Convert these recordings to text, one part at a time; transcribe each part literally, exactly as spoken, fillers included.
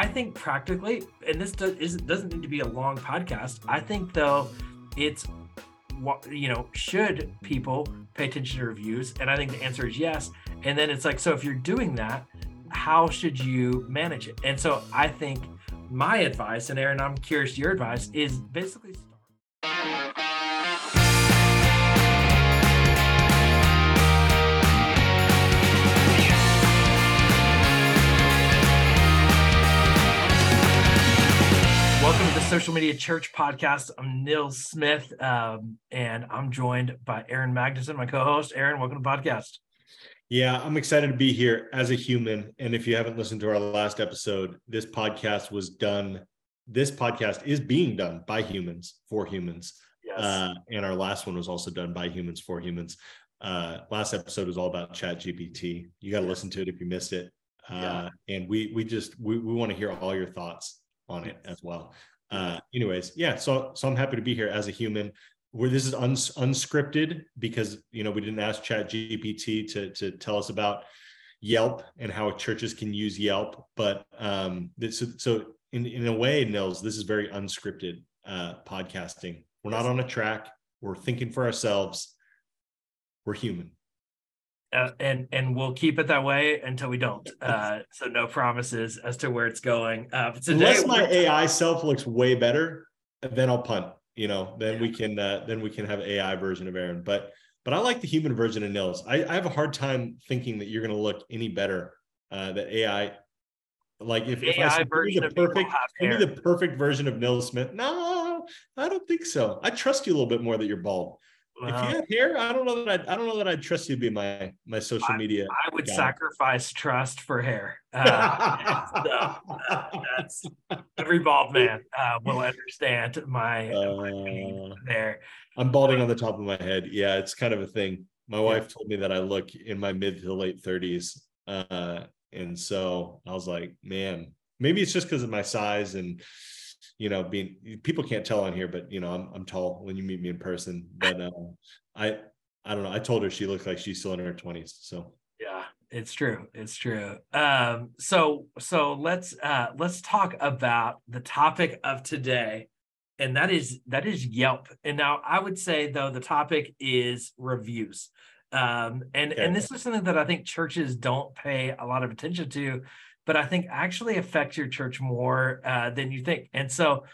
I think practically, and this does, is, doesn't need to be a long podcast, I think though it's, what you know, should people pay attention to reviews? And I think the answer is yes. And then it's like, so if you're doing that, how should you manage it? And so I think my advice, and Aaron, I'm curious your advice, is basically start. Welcome to the Social Media Church Podcast. I'm Neil Smith, um, and I'm joined by Aaron Magnuson, my co-host. Aaron, welcome to the podcast. Yeah, I'm excited to be here as a human. And if you haven't listened to our last episode, this podcast was done. This podcast is being done by humans for humans. Yes. Uh, and our last one was also done by humans for humans. Uh, last episode was all about ChatGPT. You got to listen to it if you missed it. Uh, yeah. And we we just we, we want to hear all your thoughts on it as well. Uh, anyways, yeah. So, so I'm happy to be here as a human. Where this is uns- unscripted because you know we didn't ask ChatGPT to to tell us about Yelp and how churches can use Yelp. But um, so, so in in a way, Nils, this is very unscripted uh, podcasting. We're not on a track. We're thinking for ourselves. We're human. Uh, and and we'll keep it that way until we don't. Uh, so no promises as to where it's going. Uh, today, Unless my A I self looks way better, then I'll punt. You know, then yeah. we can uh, then we can have A I version of Aaron. But but I like the human version of Nils. I, I have a hard time thinking that you're going to look any better. Uh, that A I, like if, if I said, give me the perfect, give me the perfect version of Neil Smith. No, I don't think so. I trust you a little bit more that you're bald. If you had hair, I don't know that I'd, I don't know that I'd trust you to be my my social media. I, I would guy. sacrifice trust for hair. Uh, so, uh, that's every bald man uh, will understand my, uh, my pain there. I'm balding uh, on the top of my head. Yeah, it's kind of a thing. My yeah. wife told me that I look in my mid to late thirties, uh, and so I was like, man, maybe it's just because of my size and. You know, being people can't tell on here, but you know, I'm I'm tall when you meet me in person. But uh, I I don't know. I told her she looks like she's still in her twenties. So yeah, it's true. It's true. Um, so so let's uh, let's talk about the topic of today, and that is that is Yelp. And now I would say though the topic is reviews, um, and okay. and this is something that I think churches don't pay a lot of attention to. But I think actually affects your church more uh, than you think. And so,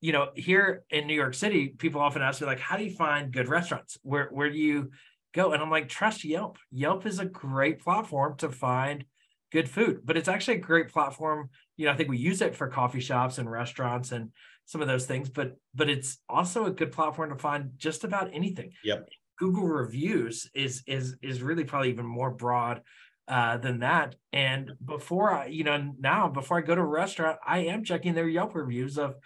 you know, here in New York City, people often ask me like, how do you find good restaurants? Where where do you go? And I'm like, trust Yelp. Yelp is a great platform to find good food, but it's actually a great platform. You know, I think we use it for coffee shops and restaurants and some of those things, but but it's also a good platform to find just about anything. Yep. Google Reviews is is is really probably even more broad Uh, than that. And before I, you know, now before I go to a restaurant, I am checking their Yelp reviews of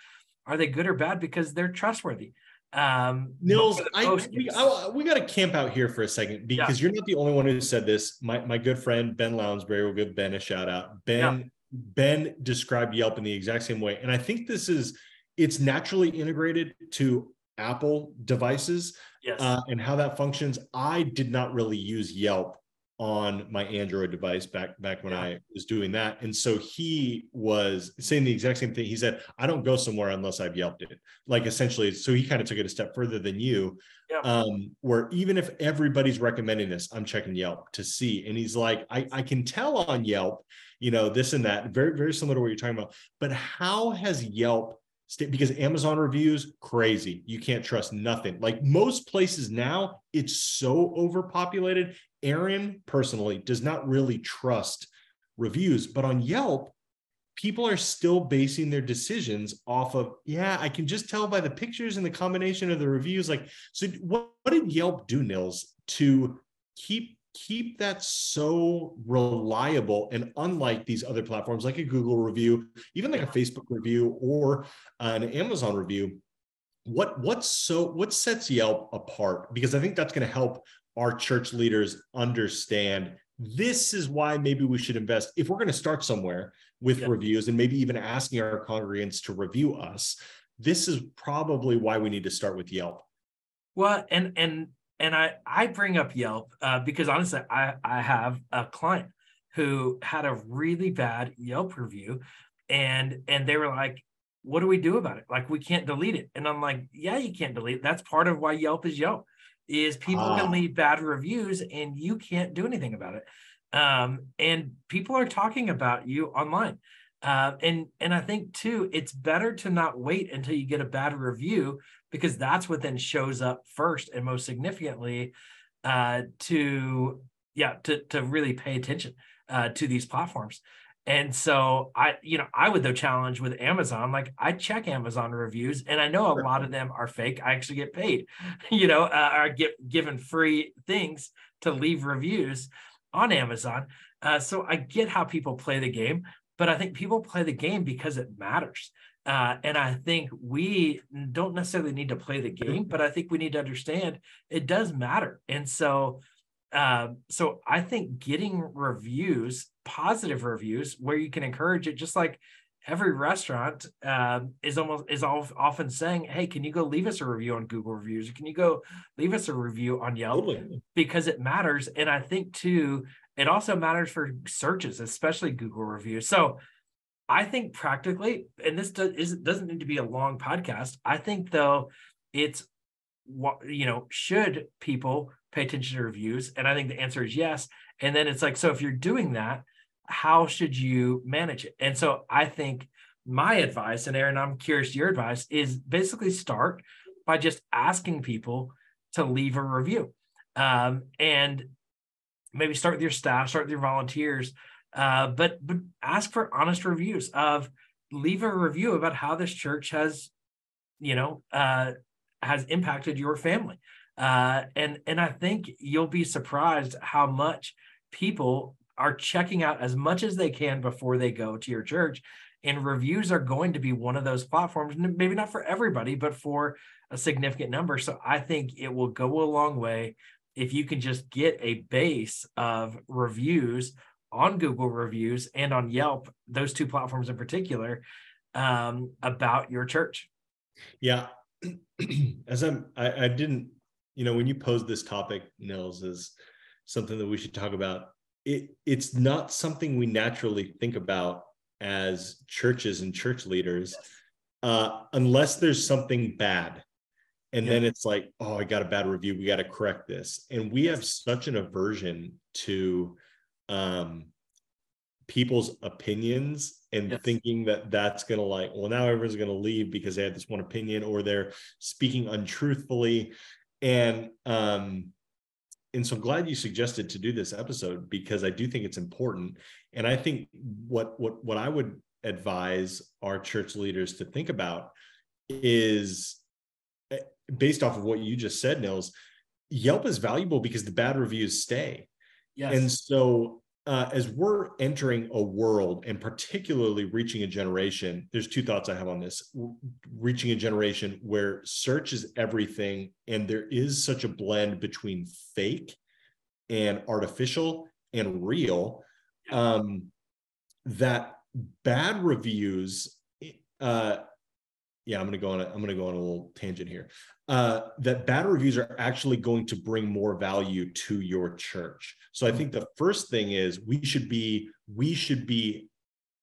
are they good or bad because they're trustworthy. Um, Nils, I, we, I, we got to camp out here for a second because yeah. you're not the only one who said this. My my good friend Ben Lounsbury, will give Ben a shout out. Ben yeah. Ben described Yelp in the exact same way, and I think this is it's naturally integrated to Apple devices. Yes, uh, and how that functions. I did not really use Yelp on my Android device back back when yeah. I was doing that. And so he was saying the exact same thing. He said, I don't go somewhere unless I've Yelped it. Like essentially, so he kind of took it a step further than you, yeah. um, where even if everybody's recommending this, I'm checking Yelp to see. And he's like, I, I can tell on Yelp, you know, this and that, very, very similar to what you're talking about. But how has Yelp stayed? Because Amazon reviews, crazy. You can't trust nothing. Like most places now, it's so overpopulated. Aaron personally does not really trust reviews, but on Yelp, people are still basing their decisions off of, yeah, I can just tell by the pictures and the combination of the reviews. Like, so what, what did Yelp do, Nils, to keep keep that so reliable and unlike these other platforms, like a Google review, even like a Facebook review or an Amazon review? What what's so what sets Yelp apart? Because I think that's going to help our church leaders understand this is why maybe we should invest. If we're going to start somewhere with yeah. reviews and maybe even asking our congregants to review us, this is probably why we need to start with Yelp. Well, and and and I, I bring up Yelp uh, because honestly, I, I have a client who had a really bad Yelp review And, and they were like, what do we do about it? Like, we can't delete it. And I'm like, yeah, you can't delete it. That's part of why Yelp is Yelp, is people uh. can leave bad reviews and you can't do anything about it. Um, and people are talking about you online. Uh, and, and I think too, it's better to not wait until you get a bad review, because that's what then shows up first and most significantly, uh, to, yeah, to, to really pay attention, uh, to these platforms. And so I, you know, I would though challenge with Amazon, like I check Amazon reviews and I know a lot of them are fake. I actually get paid, you know, uh, or get given free things to leave reviews on Amazon. Uh, so I get how people play the game, but I think people play the game because it matters. Uh, and I think we don't necessarily need to play the game, but I think we need to understand it does matter. And so, uh, so I think getting reviews, positive reviews where you can encourage it, just like every restaurant uh, is almost is all, often saying, hey, can you go leave us a review on Google Reviews? Can you go leave us a review on Yelp? Totally. Because it matters. And I think too, it also matters for searches, especially Google Reviews. So I think practically, and this does, is, doesn't need to be a long podcast, I think though it's, you know, should people pay attention to reviews? And I think the answer is yes. And then it's like, so if you're doing that, how should you manage it? And so I think my advice, and Aaron, I'm curious your advice, is basically start by just asking people to leave a review. Um, and maybe start with your staff, start with your volunteers, uh, but, but ask for honest reviews of leave a review about how this church has, you know, uh, has impacted your family. Uh, and, and I think you'll be surprised how much people are checking out as much as they can before they go to your church. And reviews are going to be one of those platforms, maybe not for everybody, but for a significant number. So I think it will go a long way if you can just get a base of reviews on Google Reviews and on Yelp, those two platforms in particular, um, about your church. Yeah. As I'm, I, I didn't, you know, when you posed this topic, Nils, is something that we should talk about. It, it's not something we naturally think about as churches and church leaders, uh, unless there's something bad. And yeah. then it's like, oh, I got a bad review. We got to correct this. And we have such an aversion to um, people's opinions and yes. thinking that that's going to like, well, now everyone's going to leave because they had this one opinion or they're speaking untruthfully. And, um, And so I'm glad you suggested to do this episode, because I do think it's important. And I think what, what, what I would advise our church leaders to think about is, based off of what you just said, Nils, Yelp is valuable because the bad reviews stay. Yes. And so uh, as we're entering a world and particularly reaching a generation, there's two thoughts I have on this, reaching a generation where search is everything. And there is such a blend between fake and artificial and real, um, that bad reviews, uh, yeah, I'm going to go on a, I'm going to go on a little tangent here, uh, that bad reviews are actually going to bring more value to your church. So I think the first thing is we should be, we should be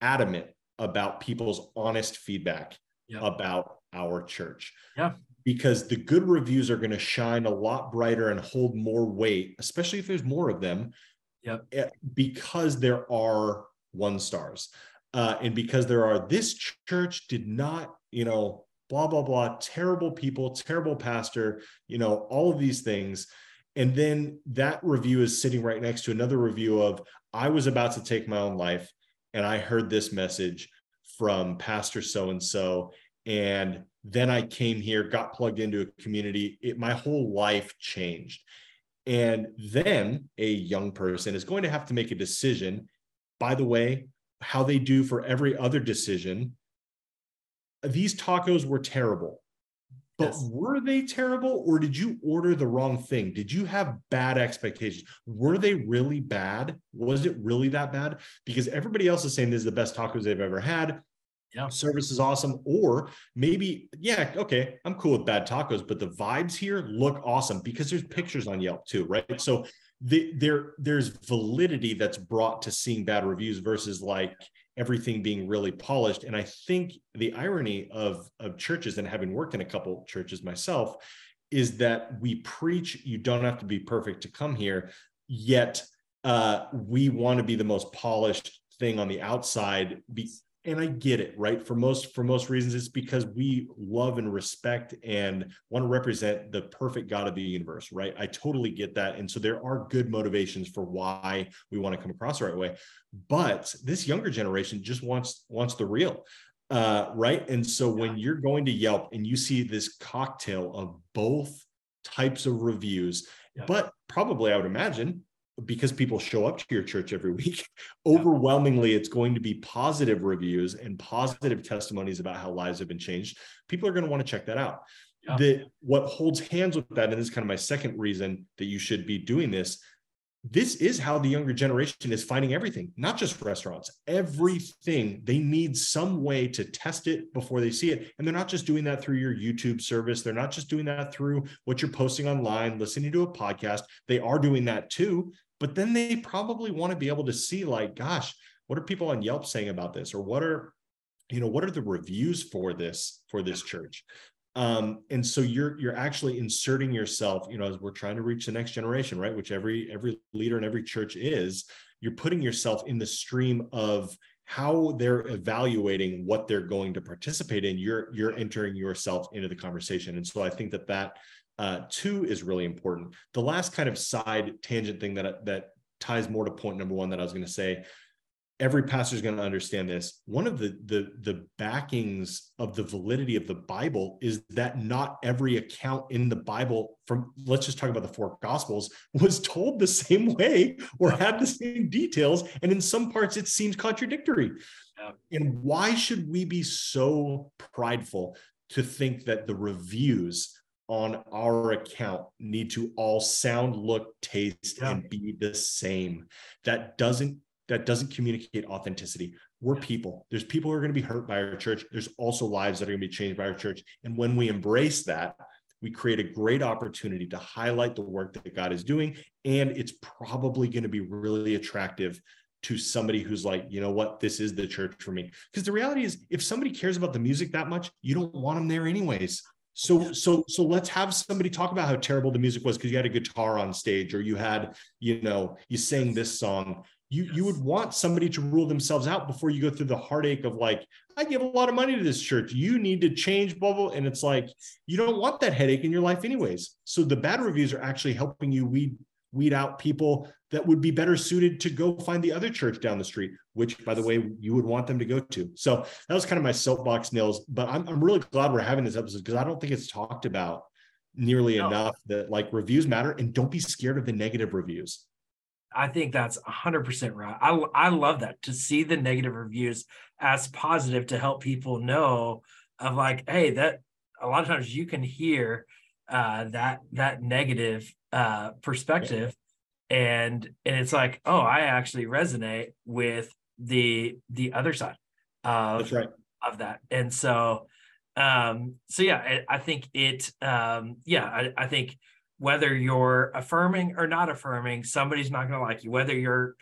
adamant about people's honest feedback yep. about our church. Yeah. Because the good reviews are going to shine a lot brighter and hold more weight, especially if there's more of them, yep. because there are one stars. Uh, and because there are, this church did not, you know, blah, blah, blah, terrible people, terrible pastor, you know, all of these things. And then that review is sitting right next to another review of, I was about to take my own life and I heard this message from pastor so-and-so. And then I came here, got plugged into a community. It, my whole life changed. And then a young person is going to have to make a decision, by the way, how they do for every other decision. These tacos were terrible, but yes. were they terrible, or did you order the wrong thing? Did you have bad expectations? Were they really bad? Was it really that bad? Because everybody else is saying this is the best tacos they've ever had. Yeah. Service is awesome. Or maybe, yeah, okay, I'm cool with bad tacos, but the vibes here look awesome, because there's pictures on Yelp too, right? So the, there, there's validity that's brought to seeing bad reviews versus like, everything being really polished. And I think the irony of, of churches, and having worked in a couple churches myself, is that we preach, you don't have to be perfect to come here, yet uh, we want to be the most polished thing on the outside. Be- and I get it, right? For most, for most reasons, it's because we love and respect and want to represent the perfect God of the universe, right? I totally get that. And so there are good motivations for why we want to come across the right way. But this younger generation just wants, wants the real. Uh, right. And so when you're going to Yelp and you see this cocktail of both types of reviews, yeah. but probably, I would imagine, because people show up to your church every week, yeah. overwhelmingly, it's going to be positive reviews and positive testimonies about how lives have been changed. People are going to want to check that out. Yeah. The, what holds hands with that, and this is kind of my second reason that you should be doing this, this is how the younger generation is finding everything, not just restaurants, everything. They need some way to test it before they see it. And they're not just doing that through your YouTube service. They're not just doing that through what you're posting online, listening to a podcast. They are doing that too. But then they probably want to be able to see, like, gosh, what are people on Yelp saying about this? Or what are, you know, what are the reviews for this, for this church? Um, and so you're, you're actually inserting yourself, you know, as we're trying to reach the next generation, right? Which every, every leader in every church is, you're putting yourself in the stream of how they're evaluating what they're going to participate in. You're, you're entering yourself into the conversation. And so I think that that, uh, too, is really important. The last kind of side tangent thing that, that ties more to point number one that I was going to say, every pastor is going to understand this. One of the, the, the backings of the validity of the Bible is that not every account in the Bible, from, let's just talk about the four Gospels, was told the same way or had the same details. And in some parts, it seems contradictory. And why should we be so prideful to think that the reviews on our account need to all sound, look, taste, yeah. and be the same? That doesn't That doesn't communicate authenticity. We're people. There's people who are going to be hurt by our church. There's also lives that are going to be changed by our church. And when we embrace that, we create a great opportunity to highlight the work that God is doing. And it's probably going to be really attractive to somebody who's like, you know what, this is the church for me. Because the reality is, if somebody cares about the music that much, you don't want them there anyways. So, so, so let's have somebody talk about how terrible the music was because you had a guitar on stage, or you had, you know, you sang this song. You yes. you would want somebody to rule themselves out before you go through the heartache of, like, I give a lot of money to this church. You need to change, blah, blah. And it's like, you don't want that headache in your life anyways. So the bad reviews are actually helping you weed, weed out people that would be better suited to go find the other church down the street, which, by the way, you would want them to go to. So that was kind of my soapbox, Nils. But I'm, I'm really glad we're having this episode, because I don't think it's talked about nearly no. enough that, like, reviews matter, and don't be scared of the negative reviews. I think that's one hundred percent right. I, I love that, to see the negative reviews as positive, to help people know of, like, hey, that a lot of times you can hear uh, that that negative uh, perspective, yeah. and and it's like, oh, I actually resonate with the the other side of that's right. of that, and so um, so yeah, I, I think it um, yeah, I, I think. Whether you're affirming or not affirming, somebody's not going to like you. Whether you're,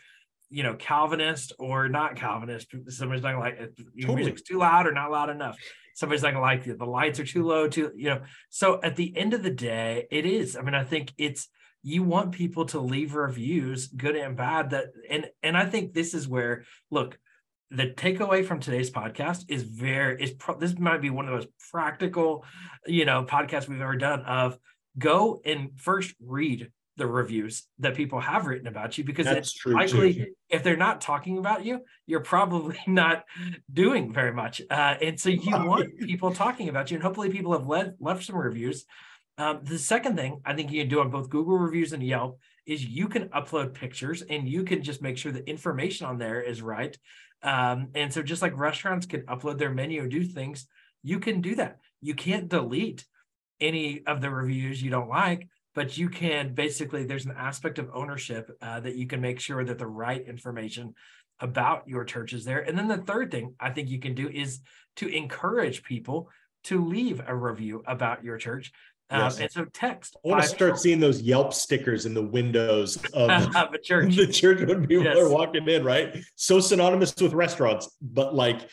you know, Calvinist or not Calvinist, somebody's not going to like it. Your totally. Music's too loud or not loud enough. Somebody's not going to like you. The lights are too low, too, you know. So at the end of the day, it is. I mean, I think it's, you want people to leave reviews, good and bad. That and and I think this is where, look, the takeaway from today's podcast is very is pro- this might be one of the most practical, you know, podcasts we've ever done. Of go and first read the reviews that people have written about you, because that's it's likely too. If they're not talking about you, you're probably not doing very much. Uh, and so you want people talking about you, and hopefully people have led, left some reviews. Um, the second thing I think you can do on both Google Reviews and Yelp is you can upload pictures, and you can just make sure the information on there is right. Um, and so just like restaurants can upload their menu or do things, you can do that. You can't delete any of the reviews you don't like, but you can basically, there's an aspect of ownership uh, that you can make sure that the right information about your church is there. And then the third thing I think you can do is to encourage people to leave a review about your church. Um, yes. And so text. I want to start seeing those Yelp stickers in the windows of the church. The church when people yes. are walking in, right? So synonymous with restaurants, but like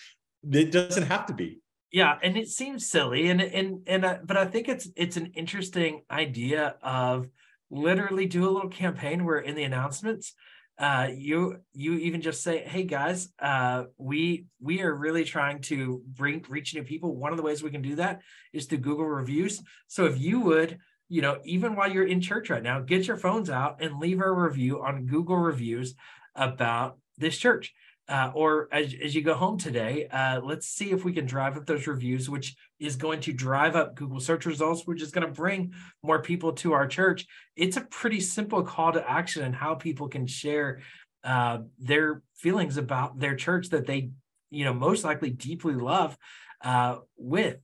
it doesn't have to be. Yeah, and it seems silly, and and and uh, but I think it's it's an interesting idea of literally do a little campaign where in the announcements, uh, you you even just say, hey guys, uh, we we are really trying to bring reach new people. One of the ways we can do that is through Google Reviews. So if you would, you know, even while you're in church right now, get your phones out and leave a review on Google Reviews about this church. Uh, or as, as you go home today, uh, let's see if we can drive up those reviews, which is going to drive up Google search results, which is going to bring more people to our church. It's a pretty simple call to action and how people can share uh, their feelings about their church that they, you know, most likely deeply love uh, with,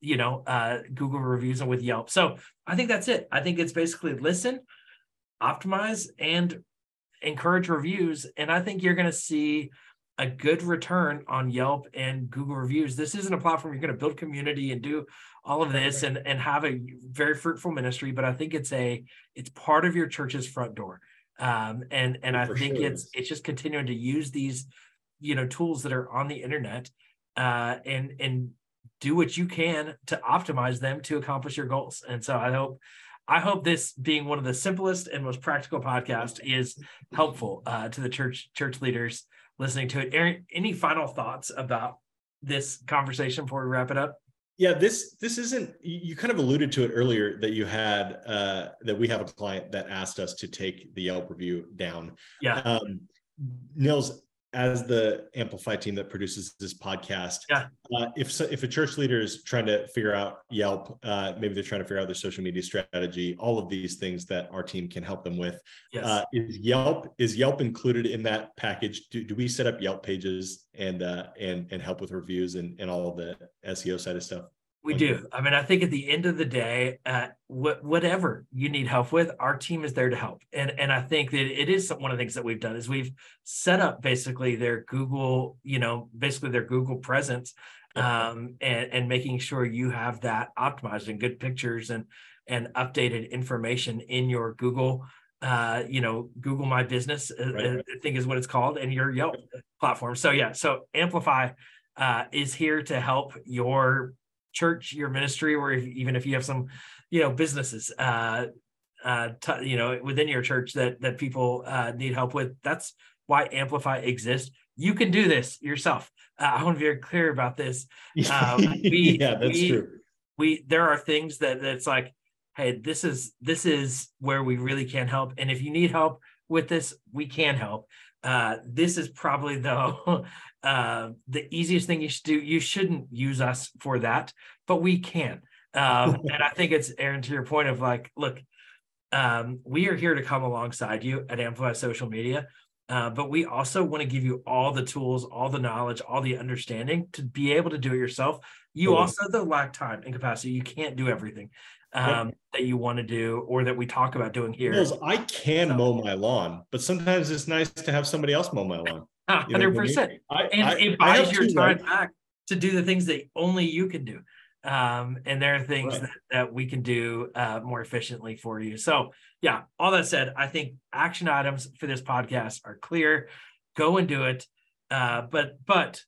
you know, uh, Google reviews and with Yelp. So I think that's it. I think it's basically listen, optimize, and encourage reviews, and I think you're going to see a good return on Yelp and Google reviews. This isn't a platform you're going to build community and do all of this and, and have a very fruitful ministry, but I think it's a it's part of your church's front door. Um, and and I For think sure. it's it's just continuing to use these you know tools that are on the internet uh, and and do what you can to optimize them to accomplish your goals. And so I hope. I hope this being one of the simplest and most practical podcasts is helpful uh, to the church church leaders listening to it. Aaron, any final thoughts about this conversation before we wrap it up? Yeah, this this isn't, you kind of alluded to it earlier that you had, uh, that we have a client that asked us to take the Yelp review down. Yeah. Um, Nils, as the Amplify team that produces this podcast, yeah. uh, if so, if a church leader is trying to figure out Yelp, uh, maybe they're trying to figure out their social media strategy, all of these things that our team can help them with. Yes. Uh, is Yelp is Yelp included in that package? Do, do we set up Yelp pages and uh, and and help with reviews and, and all of the S E O side of stuff? We do. I mean, I think at the end of the day, uh, wh- whatever you need help with, our team is there to help. And and I think that it is one of the things that we've done is we've set up basically their Google, you know, basically their Google presence, um, and and making sure you have that optimized and good pictures and and updated information in your Google, uh, you know, Google My Business, right. I think is what it's called, and your Yelp platform. So yeah, so Amplify uh, is here to help your church, your ministry, or if, even if you have some, you know, businesses, uh, uh, t- you know, within your church that that people uh, need help with. That's why Amplify exists. You can do this yourself. Uh, I want to be very clear about this. Uh, we, yeah, that's we, true. We there are things that that's like, hey, this is this is where we really can help, and if you need help with this, we can help. Uh, this is probably though uh, the easiest thing you should do. You shouldn't use us for that, but we can. Um, and I think it's, Aaron, to your point of like, look, um, we are here to come alongside you at Amplify Social Media, uh, but we also want to give you all the tools, all the knowledge, all the understanding to be able to do it yourself. You mm-hmm. also though lack time and capacity. You can't do everything. Um, that you want to do or that we talk about doing here. Because I can so, mow my lawn, but sometimes it's nice to have somebody else mow my lawn. You know one hundred percent. I mean? I, and I, it buys your time right? back to do the things that only you can do. Um, and there are things right. that, that we can do uh, more efficiently for you. So yeah, all that said, I think action items for this podcast are clear. Go and do it. Uh, but but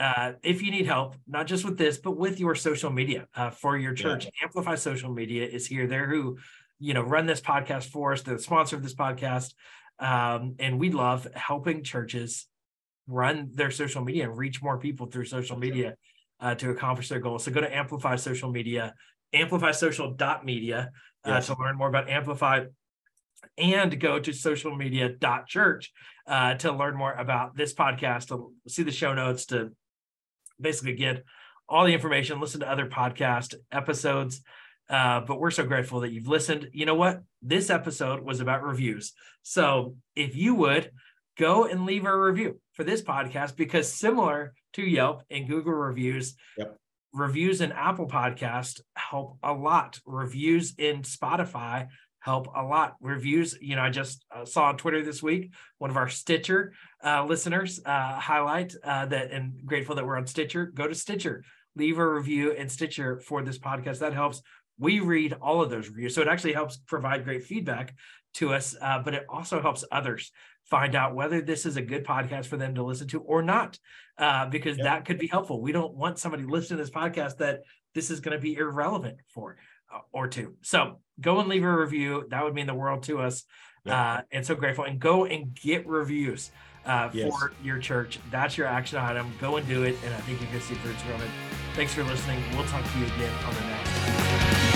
Uh, if you need help, not just with this, but with your social media uh, for your church, yeah. Amplify Social Media is here. They're who, you know, run this podcast for us. They're the sponsor of this podcast. Um, and we love helping churches run their social media and reach more people through social media uh, to accomplish their goals. So go to Amplify Social Media, amplify social dot media uh, yes. to learn more about Amplify. And go to social media dot church uh, to learn more about this podcast, to see the show notes, to basically get all the information, listen to other podcast episodes. Uh, but we're so grateful that you've listened. You know what? This episode was about reviews. So if you would go and leave a review for this podcast, because similar to Yelp and Google reviews, yep. reviews in Apple Podcast help a lot. Reviews in Spotify help a lot. Reviews, you know, I just uh, saw on Twitter this week, one of our Stitcher uh, listeners uh, highlight uh, that, and grateful that we're on Stitcher. Go to Stitcher, leave a review in Stitcher for this podcast. That helps We read all of those reviews. So it actually helps provide great feedback to us, uh, but it also helps others find out whether this is a good podcast for them to listen to or not, uh, because yep. that could be helpful. We don't want somebody listening to this podcast that this is going to be irrelevant for uh, or to. So go and leave a review. That would mean the world to us. Yep. Uh, and so grateful. And go and get reviews uh, yes. for your church. That's your action item. Go and do it. And I think you can see fruits from it. Thanks for listening. We'll talk to you again on the next episode.